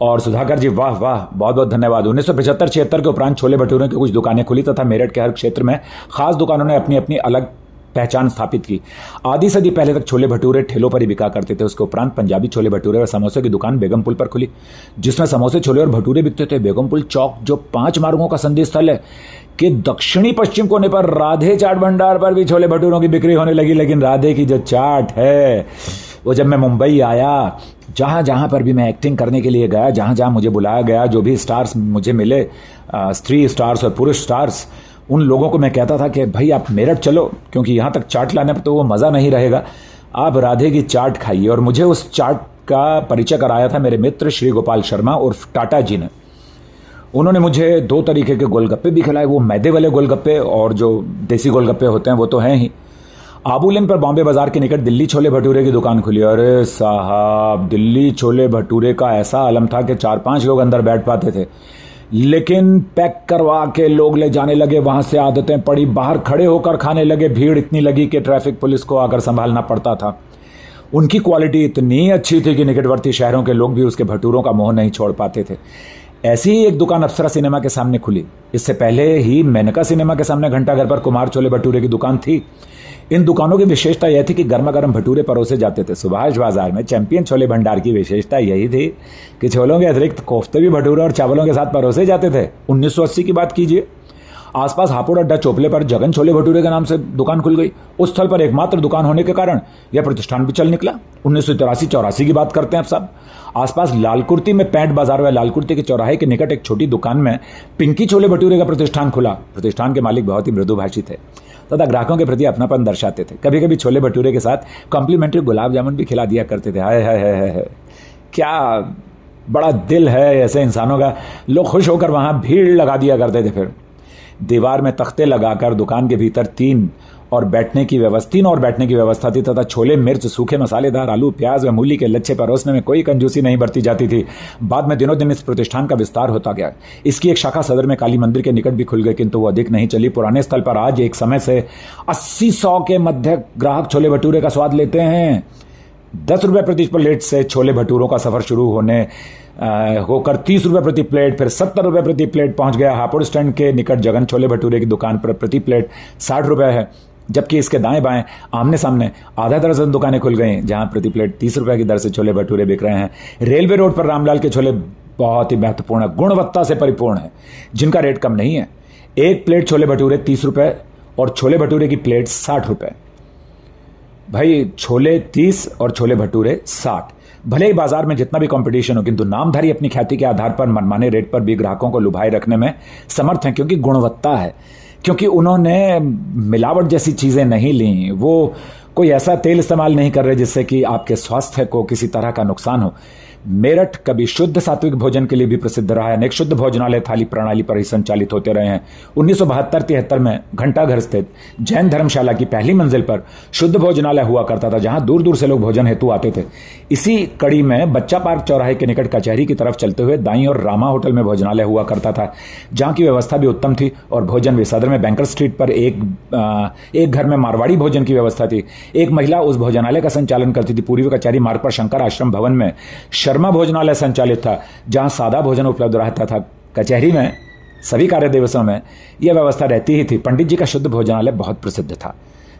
और सुधाकर जी वाह वाह, बहुत बहुत धन्यवाद। उन्नीस सौ पचहत्तर छिहत्तर के उपरांत छोले भटूरे की कुछ दुकानें खुली तथा मेरठ के हर क्षेत्र में खास दुकानों ने अपनी अपनी अलग पहचान स्थापित की। आधी सदी पहले तक छोले भटूरे ठेलों पर ही बिका करते थे। उसके उपरांत पंजाबी छोले भटूरे और समोसे की दुकान बेगमपुल पर खुली जिसमें समोसे छोले और भटूरे बिकते थे। बेगमपुल चौक जो पांच मार्गों का संधि स्थल है कि दक्षिणी पश्चिम कोने पर राधे चाट भंडार पर भी छोले भटूरों की बिक्री होने लगी। लेकिन राधे की जो चाट है वो जब मैं मुंबई आया, जहाँ जहाँ पर भी मैं एक्टिंग करने के लिए गया, जहाँ जहाँ मुझे बुलाया गया, जो भी स्टार्स मुझे मिले, स्त्री स्टार्स और पुरुष स्टार्स, उन लोगों को मैं कहता था कि भाई आप मेरठ चलो क्योंकि यहाँ तक चाट लाने पर तो वो मज़ा नहीं रहेगा, आप राधे की चाट खाइए। और मुझे उस चाट का परिचय कराया था मेरे मित्र श्री गोपाल शर्मा उर्फ टाटा जी ने। उन्होंने मुझे दो तरीके के गोलगप्पे भी खिलाए, वो मैदे वाले गोलगप्पे और जो देसी गोलगप्पे होते हैं वो तो हैं ही। आबूलेन पर बॉम्बे बाजार के निकट दिल्ली छोले भटूरे की दुकान खुली। अरे साहब, दिल्ली छोले भटूरे का ऐसा आलम था कि चार पाँच लोग अंदर बैठ पाते थे लेकिन पैक करवा के लोग ले जाने लगे। वहां से आदतें पड़ी, बाहर खड़े होकर खाने लगे। भीड़ इतनी लगी कि ट्रैफिक पुलिस को आकर संभालना पड़ता था। उनकी क्वालिटी इतनी अच्छी थी कि निकटवर्ती शहरों के लोग भी उसके भटूरों का मोह नहीं छोड़ पाते थे। ऐसी ही एक दुकान अप्सरा सिनेमा के सामने खुली। इससे पहले ही मेनका सिनेमा के सामने घंटाघर पर कुमार छोले भटूरे की दुकान थी। इन दुकानों की विशेषता यह थी कि गर्मा गर्म भटूरे परोसे जाते थे। सुभाष बाजार में चैंपियन छोले भंडार की विशेषता यही थी कि छोलों के अतिरिक्त कोफ्ते भी भटूरे और चावलों के साथ परोसे जाते थे। उन्नीस सौ अस्सी की बात कीजिए, आसपास हापुड़ अड्डा चोपले पर जगन छोले भटूरे के नाम से दुकान खुल गई। उस स्थल पर एकमात्र दुकान होने के कारण यह प्रतिष्ठान भी चल निकला। उन्नीस सौ तिरासी चौरासी की बात करते हैं आप साहब। आसपास लालकुर्ती में पैंट बाजार व लालकुर्ती के चौराहे के निकट एक छोटी दुकान में पिंकी छोले भटूरे का प्रतिष्ठान खुला। प्रतिष्ठान के मालिक बहुत ही मृदुभाषी थे। तथा ग्राहकों के प्रति अपनापन दर्शाते थे। कभी कभी छोले भटूरे के साथ कॉम्प्लीमेंट्री गुलाब जामुन भी खिला दिया करते थे। हाय हाय हाय हाय, क्या बड़ा दिल है ऐसे इंसानों का। लोग खुश होकर वहाँ भीड़ लगा दिया करते थे। फिर दीवार में तख्ते लगाकर दुकान के भीतर तीन और बैठने की व्यवस्था तीन और बैठने की व्यवस्था थी तथा छोले मिर्च सूखे मसालेदार आलू प्याज व मूली के लच्छे परोसने में कोई कंजूसी नहीं बरती जाती थी। बाद में दिनों दिन इस प्रतिष्ठान का विस्तार होता गया। इसकी एक शाखा सदर में काली मंदिर के निकट भी खुल गई, किंतु वो अधिक नहीं चली। पुराने स्थल पर आज एक समय से अस्सी सौ के मध्य ग्राहक छोले भटूरे का स्वाद लेते हैं। दस रुपये प्रति प्लेट से छोले भटूरों का सफर शुरू होने होकर तीस रुपये प्रति प्लेट फिर सत्तर रुपये प्रति प्लेट पहुंच गया। हापुड़ स्टैंड के निकट जगन छोले भटूरे की दुकान पर प्रति प्लेट साठ रुपये है, जबकि इसके दाएं बाएं आमने सामने आधा दर्जन दुकानें खुल गई जहां प्रति प्लेट तीस रुपये की दर से छोले भटूरे बिक रहे हैं। रेलवे रोड पर रामलाल के छोले बहुत ही महत्वपूर्ण गुणवत्ता से परिपूर्ण है, जिनका रेट कम नहीं है। एक प्लेट छोले भटूरे तीस रुपये और छोले भटूरे की प्लेट साठ रुपये। भाई छोले तीस और छोले भटूरे साठ। भले ही बाजार में जितना भी कंपटीशन हो, किंतु नामधारी अपनी ख्याति के आधार पर मनमाने रेट पर भी ग्राहकों को लुभाए रखने में समर्थ हैं, क्योंकि गुणवत्ता है, क्योंकि उन्होंने मिलावट जैसी चीज़ें नहीं ली। वो कोई ऐसा तेल इस्तेमाल नहीं कर रहे जिससे कि आपके स्वास्थ्य को किसी तरह का नुकसान हो। मेरठ कभी शुद्ध सात्विक भोजन के लिए भी प्रसिद्ध रहा है। अनेक शुद्ध भोजनालय थाली प्रणाली पर ही संचालित होते रहे हैं। उन्नीस सौ बहत्तर तिहत्तर में घंटाघर स्थित जैन धर्मशाला की पहली मंजिल पर शुद्ध भोजनालय हुआ करता था, जहां दूर दूर से लोग भोजन हेतु आते थे। इसी कड़ी में बच्चा पार्क चौराहे के निकट कचहरी की तरफ चलते हुए दाई और रामा होटल में भोजनालय हुआ करता था, जहां की व्यवस्था भी उत्तम थी और भोजन भी। सदर में बैंकर स्ट्रीट पर एक एक घर में मारवाड़ी भोजन की व्यवस्था थी। एक महिला उस भोजनालय का संचालन करती थी। पूर्वी कचहरी मार्ग पर शंकर आश्रम भवन में शर्मा भोजनालय संचालित था, जहां सादा भोजन उपलब्ध रहता था। कचहरी में सभी कार्य दिवसों में यह व्यवस्था रहती ही थी। पंडित जी का शुद्ध भोजनालय बहुत प्रसिद्ध था।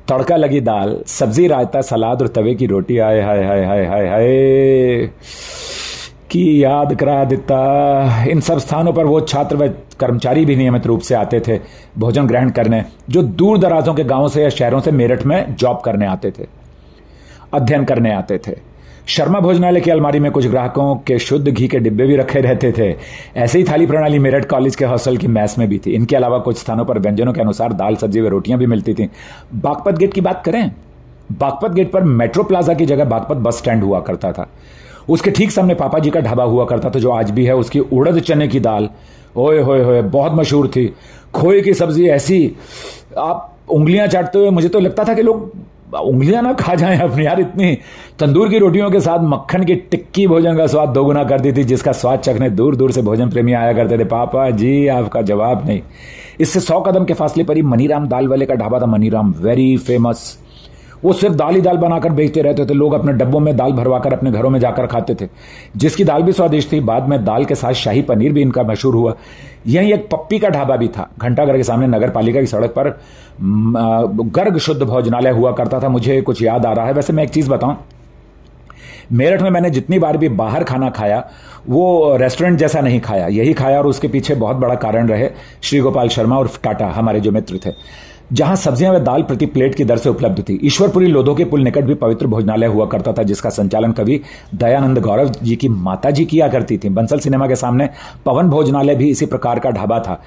तड़का लगी दाल, सब्जी, रायता, सलाद और तवे की रोटी। आए हाय हाय हाय हाय हाय की याद करा देता। इन सब स्थानों पर वो छात्र व कर्मचारी भी नियमित रूप से आते थे भोजन ग्रहण करने, जो दूर दराजों के गांवों से या शहरों से मेरठ में जॉब करने आते थे, अध्ययन करने आते थे। शर्मा भोजनालय की अलमारी में कुछ ग्राहकों के शुद्ध घी के डिब्बे भी रखे रहते थे। ऐसे ही थाली प्रणाली मेरठ कॉलेज के हॉस्टल की मैस में भी थी। इनके अलावा कुछ स्थानों पर व्यंजनों के अनुसार दाल, सब्जी व रोटियां भी मिलती थीं। बागपत गेट की बात करें, बागपत गेट पर मेट्रो प्लाजा की जगह बागपत बस स्टैंड हुआ करता था। उसके ठीक सामने पापा जी का ढाबा हुआ करता था, जो आज भी है। उसकी उड़द चने की दाल ओए होए होए बहुत मशहूर थी। खोए की सब्जी ऐसी आप उंगलियां चाटते हुए, मुझे तो लगता था कि लोग उंगलियां ना खा जाएं अपने यार। इतनी तंदूर की रोटियों के साथ मक्खन की टिक्की भोजन का स्वाद दोगुना कर दी थी, जिसका स्वाद चखने दूर दूर से भोजन प्रेमी आया करते थे। पापा जी आपका जवाब नहीं। इससे सौ कदम के फासले पर ही मनीराम दाल वाले का ढाबा था। मनीराम वेरी फेमस, वो सिर्फ दाल ही दाल बनाकर बेचते रहते थे। लोग अपने डब्बों में दाल भरवाकर अपने घरों में जाकर खाते थे, जिसकी दाल भी स्वादिष्ट थी। बाद में दाल के साथ शाही पनीर भी इनका मशहूर हुआ। यहीं एक पप्पी का ढाबा भी था। घंटाघर के सामने नगर पालिका की सड़क पर गर्ग शुद्ध भोजनालय हुआ करता था। मुझे कुछ याद आ रहा है। वैसे मैं एक चीज़ बताऊं, मेरठ में मैंने जितनी बार भी बाहर खाना खाया, वो रेस्टोरेंट जैसा नहीं खाया, यही खाया। और उसके पीछे बहुत बड़ा कारण रहे श्री गोपाल शर्मा और टाटा, हमारे जो मित्र थे, जहां सब्जियां व दाल प्रति प्लेट की दर से उपलब्ध थी। ईश्वरपुरी लोधो के पुल निकट भी पवित्र भोजनालय हुआ करता था, जिसका संचालन कवि दयानंद गौरव जी की माता जी किया करती थी। बंसल सिनेमा के सामने पवन भोजनालय भी इसी प्रकार का ढाबा था।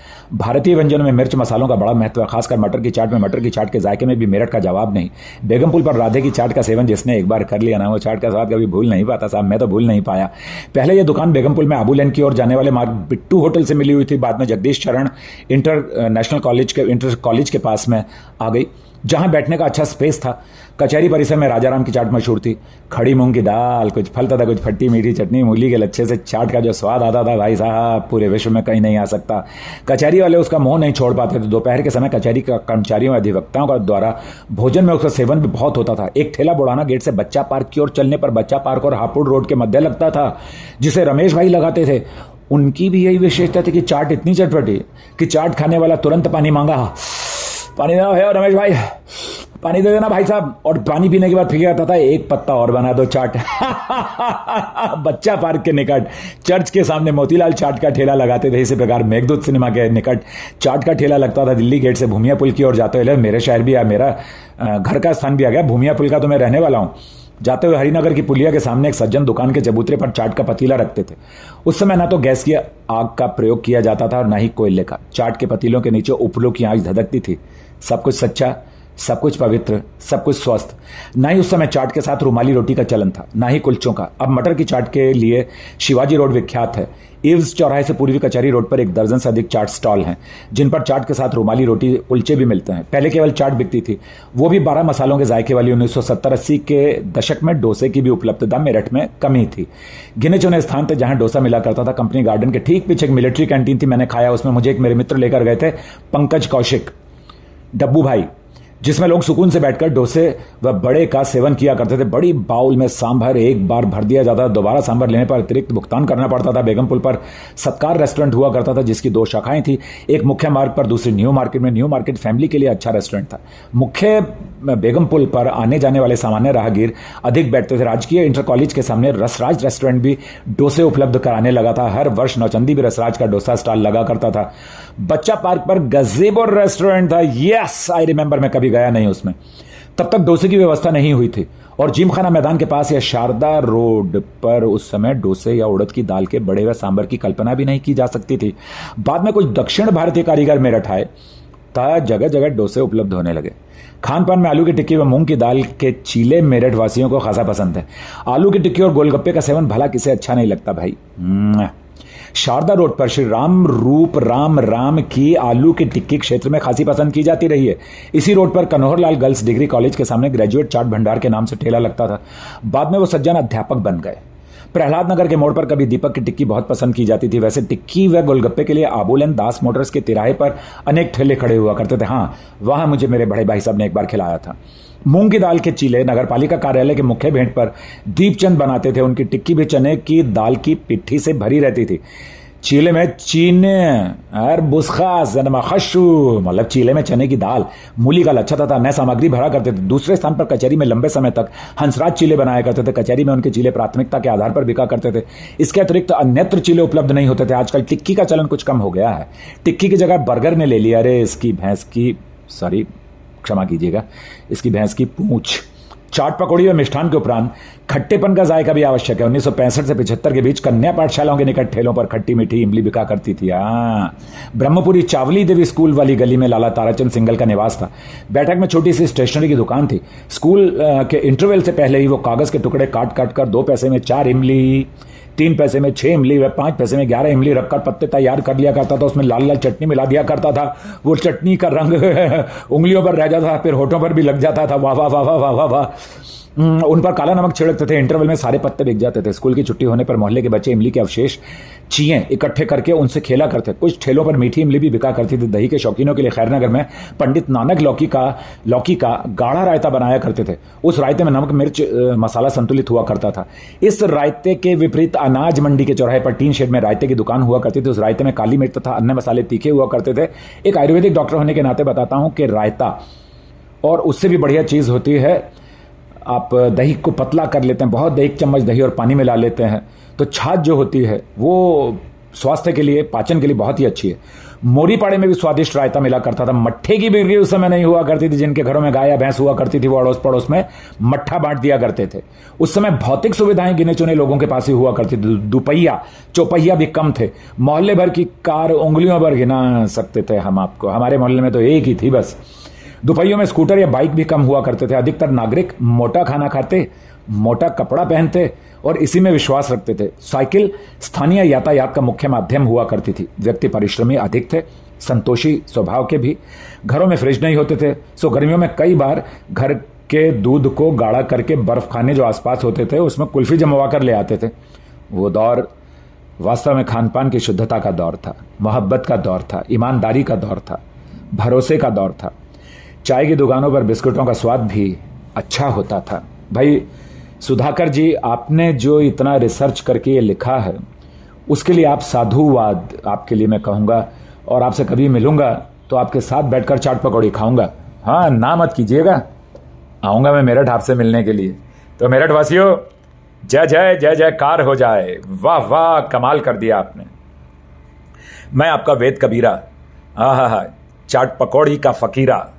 भारतीय व्यंजनों में मिर्च मसालों का बड़ा महत्व है, खासकर मटर की चाट में। मटर की चाट के जायके में भी मेरठ का जवाब नहीं। बेगमपुल पर राधे की चाट का सेवन जिसने एक बार कर लिया ना, वो चाट का स्वाद कभी भूल नहीं पाता साहब। मैं तो भूल नहीं पाया। पहले यह दुकान बेगमपुल में आबू लेन की ओर जाने वाले मार्ग बिट्टू होटल से मिली हुई थी। बाद में Jagdish Charan international college के इंटर कॉलेज के पास में आ गई, जहां बैठने का अच्छा स्पेस था। कचहरी परिसर में राजाराम की चाट मशहूर थी। खड़ी मूंग की दाल, कुछ फल तथा कुछ खट्टी मीठी चटनी, मूली के लच्छे से चाट का जो स्वाद आता था, भाई साहब पूरे विश्व में कहीं नहीं आ सकता। कचहरी वाले उसका मोह नहीं छोड़ पाते थे। दोपहर के समय कचहरी का कर्मचारियों और अधिवक्ताओं का द्वारा भोजन में उसका सेवन भी बहुत होता था। एक ठेला बुढ़ाना गेट से बच्चा पार्क की ओर चलने पर बच्चा पार्क और हापुड़ रोड के मध्य लगता था, जिसे रमेश भाई लगाते थे। उनकी भी यही विशेषता थी कि चाट इतनी चटपटी कि चाट खाने वाला तुरंत पानी मांगा, पानी देना है रमेश भाई, पानी दे देना भाई साहब। और पानी पीने के बाद फिर आता था, एक पत्ता और बना दो चाट। बच्चा पार्क के निकट चर्च के सामने मोतीलाल चाट का ठेला लगाते थे। इसी प्रकार मेघदूत सिनेमा के निकट चाट का ठेला लगता था। दिल्ली गेट से भूमिया पुल की ओर जाते हुए मेरे शहर भी आया, मेरा घर का स्थान भी आ गया। भूमिया पुल का तो मैं रहने वाला हूँ। जाते हुए हरिनगर की पुलिया के सामने एक सज्जन दुकान के चबूतरे पर चाट का पतीला रखते थे। उस समय ना तो गैस की आग का प्रयोग किया जाता था और ना ही कोयले का। चाट के पतीलों के नीचे उपलों की आंच धधकती थी। सब कुछ सच्चा सब कुछ पवित्र, सब कुछ स्वस्थ। ना ही उस समय चाट के साथ रुमाली रोटी का चलन था, ना ही कुलचों का। अब मटर की चाट के लिए शिवाजी रोड विख्यात है। इव्स चौराहे से पूर्वी कचहरी रोड पर एक दर्जन से अधिक चाट स्टॉल हैं, जिन पर चाट के साथ रुमाली रोटी कुलचे भी मिलते हैं। पहले केवल चाट बिकती थी, वो भी बारह मसालों के जायके वाली। उन्नीस सौ सत्तर अस्सी के दशक में डोसे की भी उपलब्धता मेरठ में कम ही थी। गिने चुने स्थान थे जहां डोसा मिला करता था। कंपनी गार्डन के ठीक पीछे एक मिलिट्री कैंटीन थी, मैंने खाया। उसमें मुझे एक मेरे मित्र लेकर गए थे, पंकज कौशिक, डब्बू भाई, जिसमें लोग सुकून से बैठकर डोसे व बड़े का सेवन किया करते थे। बड़ी बाउल में सांभर एक बार भर दिया जाता था, दोबारा सांभर लेने पर अतिरिक्त भुगतान करना पड़ता था। बेगमपुल पर सत्कार रेस्टोरेंट हुआ करता था, जिसकी दो शाखाएं थी, एक मुख्य मार्ग पर, दूसरी न्यू मार्केट में। न्यू मार्केट फैमिली के लिए अच्छा रेस्टोरेंट था। मुख्य बेगमपुल पर आने जाने वाले सामान्य राहगीर अधिक बैठते थे। राजकीय इंटर कॉलेज के सामने रसराज रेस्टोरेंट भी डोसे उपलब्ध कराने लगा था। हर वर्ष नौचंदी भी रसराज का डोसा स्टॉल लगा करता था। बच्चा पार्क पर गज़ेबो रेस्टोरेंट था। यस आई रिमेंबर, मैं कभी गया नहीं उसमें, तब तक डोसे की व्यवस्था नहीं हुई थी। और जिमखाना मैदान के पास या शारदा रोड पर उस समय डोसे या उड़द की दाल के बड़े व सांभर की कल्पना भी नहीं की जा सकती थी। बाद में कुछ दक्षिण भारतीय कारीगर मेरठ आए, जगह जगह डोसे उपलब्ध होने लगे। खान पान में आलू की टिक्की व मूंग की दाल के चीले मेरठ वासियों को खासा पसंद है। आलू की टिक्की और गोलगप्पे का सेवन भला किसे अच्छा नहीं लगता भाई। शारदा रोड पर श्री राम रूप राम राम की आलू की टिक्की क्षेत्र में खासी पसंद की जाती रही है। इसी रोड पर मनोहरलाल गर्ल्स डिग्री कॉलेज के सामने ग्रेजुएट चाट भंडार के नाम से ठेला लगता था। बाद में वो सज्जन अध्यापक बन गए। प्रहलाद नगर के मोड़ पर कभी दीपक की टिक्की बहुत पसंद की जाती थी। वैसे टिक्की व गोलगप्पे के लिए आबोलन दास मोटर्स के तिराहे पर अनेक ठेले खड़े हुआ करते थे। हाँ, वहां मुझे मेरे बड़े भाई साहब ने एक बार खिलाया था। मूंग की दाल के चीले नगरपालिका कार्यालय के मुख्य भेंट पर दीपचंद बनाते थे। उनकी टिक्की भी चने की दाल की पिट्ठी से भरी रहती थी। चीले में चीने और बुसखास खशू, मतलब चीले में चने की दाल, मूली का लच्छा तथा अन्य सामग्री भरा करते थे। दूसरे स्थान पर कचहरी में लंबे समय तक हंसराज चीले बनाया करते थे। कचहरी में उनके चीले प्राथमिकता के आधार पर बिका करते थे। इसके अतिरिक्त अन्यत्र चीले उपलब्ध नहीं होते थे। आजकल टिक्की का चलन कुछ कम हो गया है। टिक्की की जगह बर्गर ने ले लिया। अरे इसकी भैंस की, सॉरी क्षमा कीजिएगा, इसकी भैंस की पूंछ। चाट पकौड़ी और मिष्ठान के उपरांत खट्टेपन का जायका भी आवश्यक है। उन्नीस सौ पैंसठ से पिछहत्तर के बीच कन्या पाठशालाओं के निकट ठेलों पर खट्टी मीठी इमली बिका करती थी। हाँ, ब्रह्मपुरी चावली देवी स्कूल वाली गली में लाला ताराचंद सिंगल का निवास था। बैठक में छोटी सी स्टेशनरी की दुकान थी। स्कूल के इंटरवल से पहले ही वो कागज के टुकड़े काट काट कर दो पैसे में चार इमली, तीन पैसे में छह इमली व पांच पैसे में ग्यारह इमली रखकर पत्ते तैयार कर लिया करता था। उसमें लाल लाल चटनी मिला दिया करता था। वो चटनी का रंग उंगलियों पर रह जाता था, फिर होठों पर भी लग जाता था। वाह वाह वाह वाह वाह वाह। उन पर काला नमक छिड़कते थे। इंटरवल में सारे पत्ते बिक जाते थे। स्कूल की छुट्टी होने पर मोहल्ले के बच्चे इमली के अवशेष चीये इकट्ठे करके उनसे खेला करते। कुछ ठेलों पर मीठी इमली भी बिका करती थी। दही के शौकीनों के लिए खैरनगर में पंडित नानक लौकी का लौकी का गाढ़ा रायता बनाया करते थे। उस रायते में नमक मिर्च मसाला संतुलित हुआ करता था। इस रायते के विपरीत अनाज मंडी के चौराहे पर टीन शेड में रायते की दुकान हुआ करती थी। उस रायते में काली मिर्च तथा अन्य मसाले तीखे हुआ करते थे। एक आयुर्वेदिक डॉक्टर होने के नाते बताता हूं कि रायता और उससे भी बढ़िया चीज होती है। आप दही को पतला कर लेते हैं, बहुत, एक चम्मच दही और पानी मिला लेते हैं, तो छाछ जो होती है वो स्वास्थ्य के लिए, पाचन के लिए बहुत ही अच्छी है। मोरी पाड़े में भी स्वादिष्ट रायता मिला करता था। मट्ठे की बिक्री उस समय नहीं हुआ करती थी। जिनके घरों में गाय या भैंस हुआ करती थी वो अड़ोस पड़ोस में मट्ठा बांट दिया करते थे। उस समय भौतिक सुविधाएं गिने चुने लोगों के पास ही हुआ करती थी। दुपहिया चौपहिया भी कम थे। मोहल्ले भर की कार उंगलियों पर गिना सकते थे हम आपको। हमारे मोहल्ले में तो एक ही थी बस। दुपहियों में स्कूटर या बाइक भी कम हुआ करते थे। अधिकतर नागरिक मोटा खाना खाते, मोटा कपड़ा पहनते और इसी में विश्वास रखते थे। साइकिल स्थानीय यातायात का मुख्य माध्यम हुआ करती थी। व्यक्ति परिश्रमी अधिक थे, संतोषी स्वभाव के भी। घरों में फ्रिज नहीं होते थे, सो गर्मियों में कई बार घर के दूध को गाढ़ा करके बर्फ खाने जो आसपास होते थे उसमें कुल्फी जमवा कर ले आते थे। वो दौर वास्तव में खानपान की शुद्धता का दौर था, मोहब्बत का दौर था, ईमानदारी का दौर था, भरोसे का दौर था। चाय की दुकानों पर बिस्कुटों का स्वाद भी अच्छा होता था। भाई सुधाकर जी, आपने जो इतना रिसर्च करके ये लिखा है उसके लिए आप साधुवाद, आपके लिए मैं कहूँगा। और आपसे कभी मिलूंगा तो आपके साथ बैठकर चाट पकौड़ी खाऊंगा। हाँ, ना मत कीजिएगा, आऊँगा मैं मेरठ आपसे मिलने के लिए। तो मेरठ वासियों, जय जय जय जयकार हो जाए। वाह वाह, कमाल कर दिया आपने। मैं आपका वेद कबीरा, हाँ हाँ हाँ, चाट पकौड़ी का फकीरा।